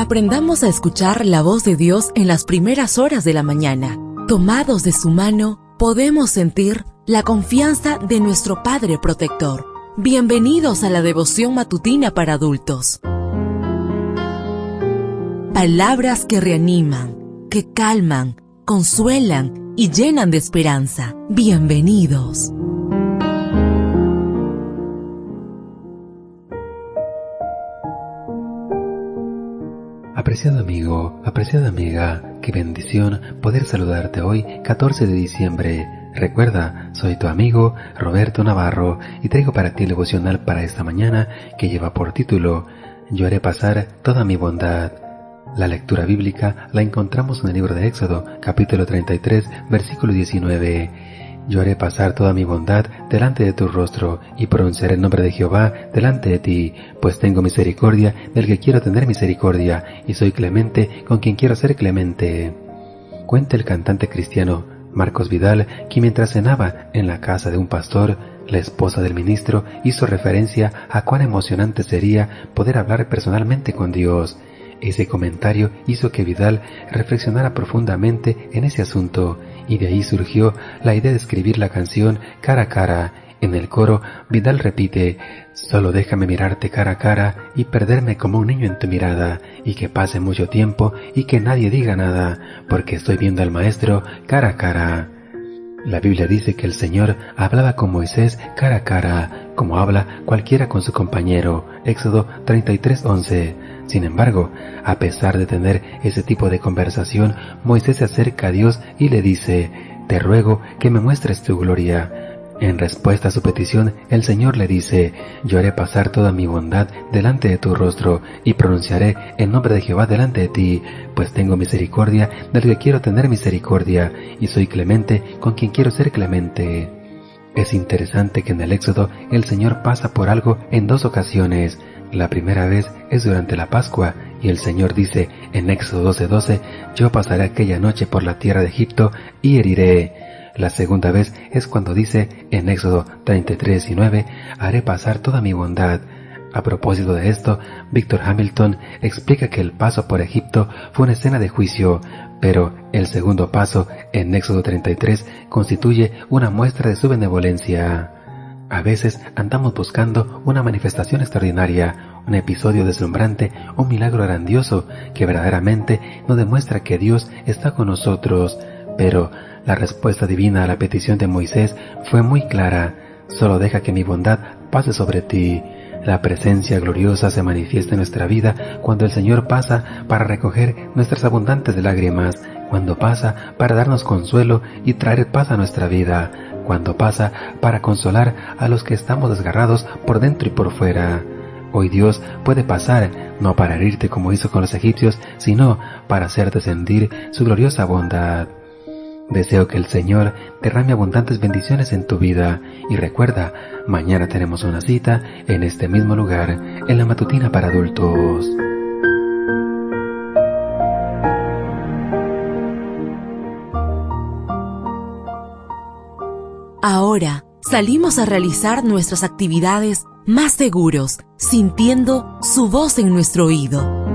Aprendamos a escuchar la voz de Dios en las primeras horas de la mañana. Tomados de su mano, podemos sentir la confianza de nuestro Padre Protector. Bienvenidos a la devoción matutina para adultos. Palabras que reaniman, que calman, consuelan y llenan de esperanza. Bienvenidos. Apreciado amigo, apreciada amiga, qué bendición poder saludarte hoy, 14 de diciembre. Recuerda, soy tu amigo Roberto Navarro y traigo para ti el devocional para esta mañana que lleva por título Yo haré pasar toda mi bondad. La lectura bíblica la encontramos en el libro de Éxodo, capítulo 33, versículo 19. Yo haré pasar toda mi bondad delante de tu rostro y pronunciaré el nombre de Jehová delante de ti, pues tengo misericordia del que quiero tener misericordia y soy clemente con quien quiero ser clemente. Cuenta el cantante cristiano Marcos Vidal, que mientras cenaba en la casa de un pastor, la esposa del ministro hizo referencia a cuán emocionante sería poder hablar personalmente con Dios. Ese comentario hizo que Vidal reflexionara profundamente en ese asunto, y de ahí surgió la idea de escribir la canción Cara a Cara. En el coro, Vidal repite: «Solo déjame mirarte cara a cara y perderme como un niño en tu mirada, y que pase mucho tiempo y que nadie diga nada, porque estoy viendo al Maestro cara a cara». La Biblia dice que el Señor hablaba con Moisés cara a cara, como habla cualquiera con su compañero. Éxodo 33:11. Sin embargo, a pesar de tener ese tipo de conversación, Moisés se acerca a Dios y le dice: «Te ruego que me muestres tu gloria». En respuesta a su petición, el Señor le dice: «Yo haré pasar toda mi bondad delante de tu rostro y pronunciaré el nombre de Jehová delante de ti, pues tengo misericordia del que quiero tener misericordia y soy clemente con quien quiero ser clemente». Es interesante que en el Éxodo el Señor pasa por algo en dos ocasiones. La primera vez es durante la Pascua y el Señor dice en Éxodo 12:12: «Yo pasaré aquella noche por la tierra de Egipto y heriré». La segunda vez es cuando dice en Éxodo 33:9: «Haré pasar toda mi bondad». A propósito de esto, Victor Hamilton explica que el paso por Egipto fue una escena de juicio, pero el segundo paso en Éxodo 33 constituye una muestra de su benevolencia. A veces andamos buscando una manifestación extraordinaria, un episodio deslumbrante, un milagro grandioso que verdaderamente nos demuestra que Dios está con nosotros, pero la respuesta divina a la petición de Moisés fue muy clara: «Solo deja que mi bondad pase sobre ti». La presencia gloriosa se manifiesta en nuestra vida cuando el Señor pasa para recoger nuestras abundantes lágrimas, cuando pasa para darnos consuelo y traer paz a nuestra vida, cuando pasa para consolar a los que estamos desgarrados por dentro y por fuera. Hoy Dios puede pasar, no para herirte como hizo con los egipcios, sino para hacerte sentir su gloriosa bondad. Deseo que el Señor derrame abundantes bendiciones en tu vida y recuerda, mañana tenemos una cita en este mismo lugar, en la matutina para adultos. Ahora salimos a realizar nuestras actividades más seguros, sintiendo su voz en nuestro oído.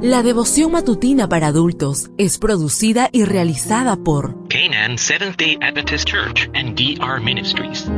La devoción matutina para adultos es producida y realizada por Canaan Seventh-day Adventist Church and DR Ministries.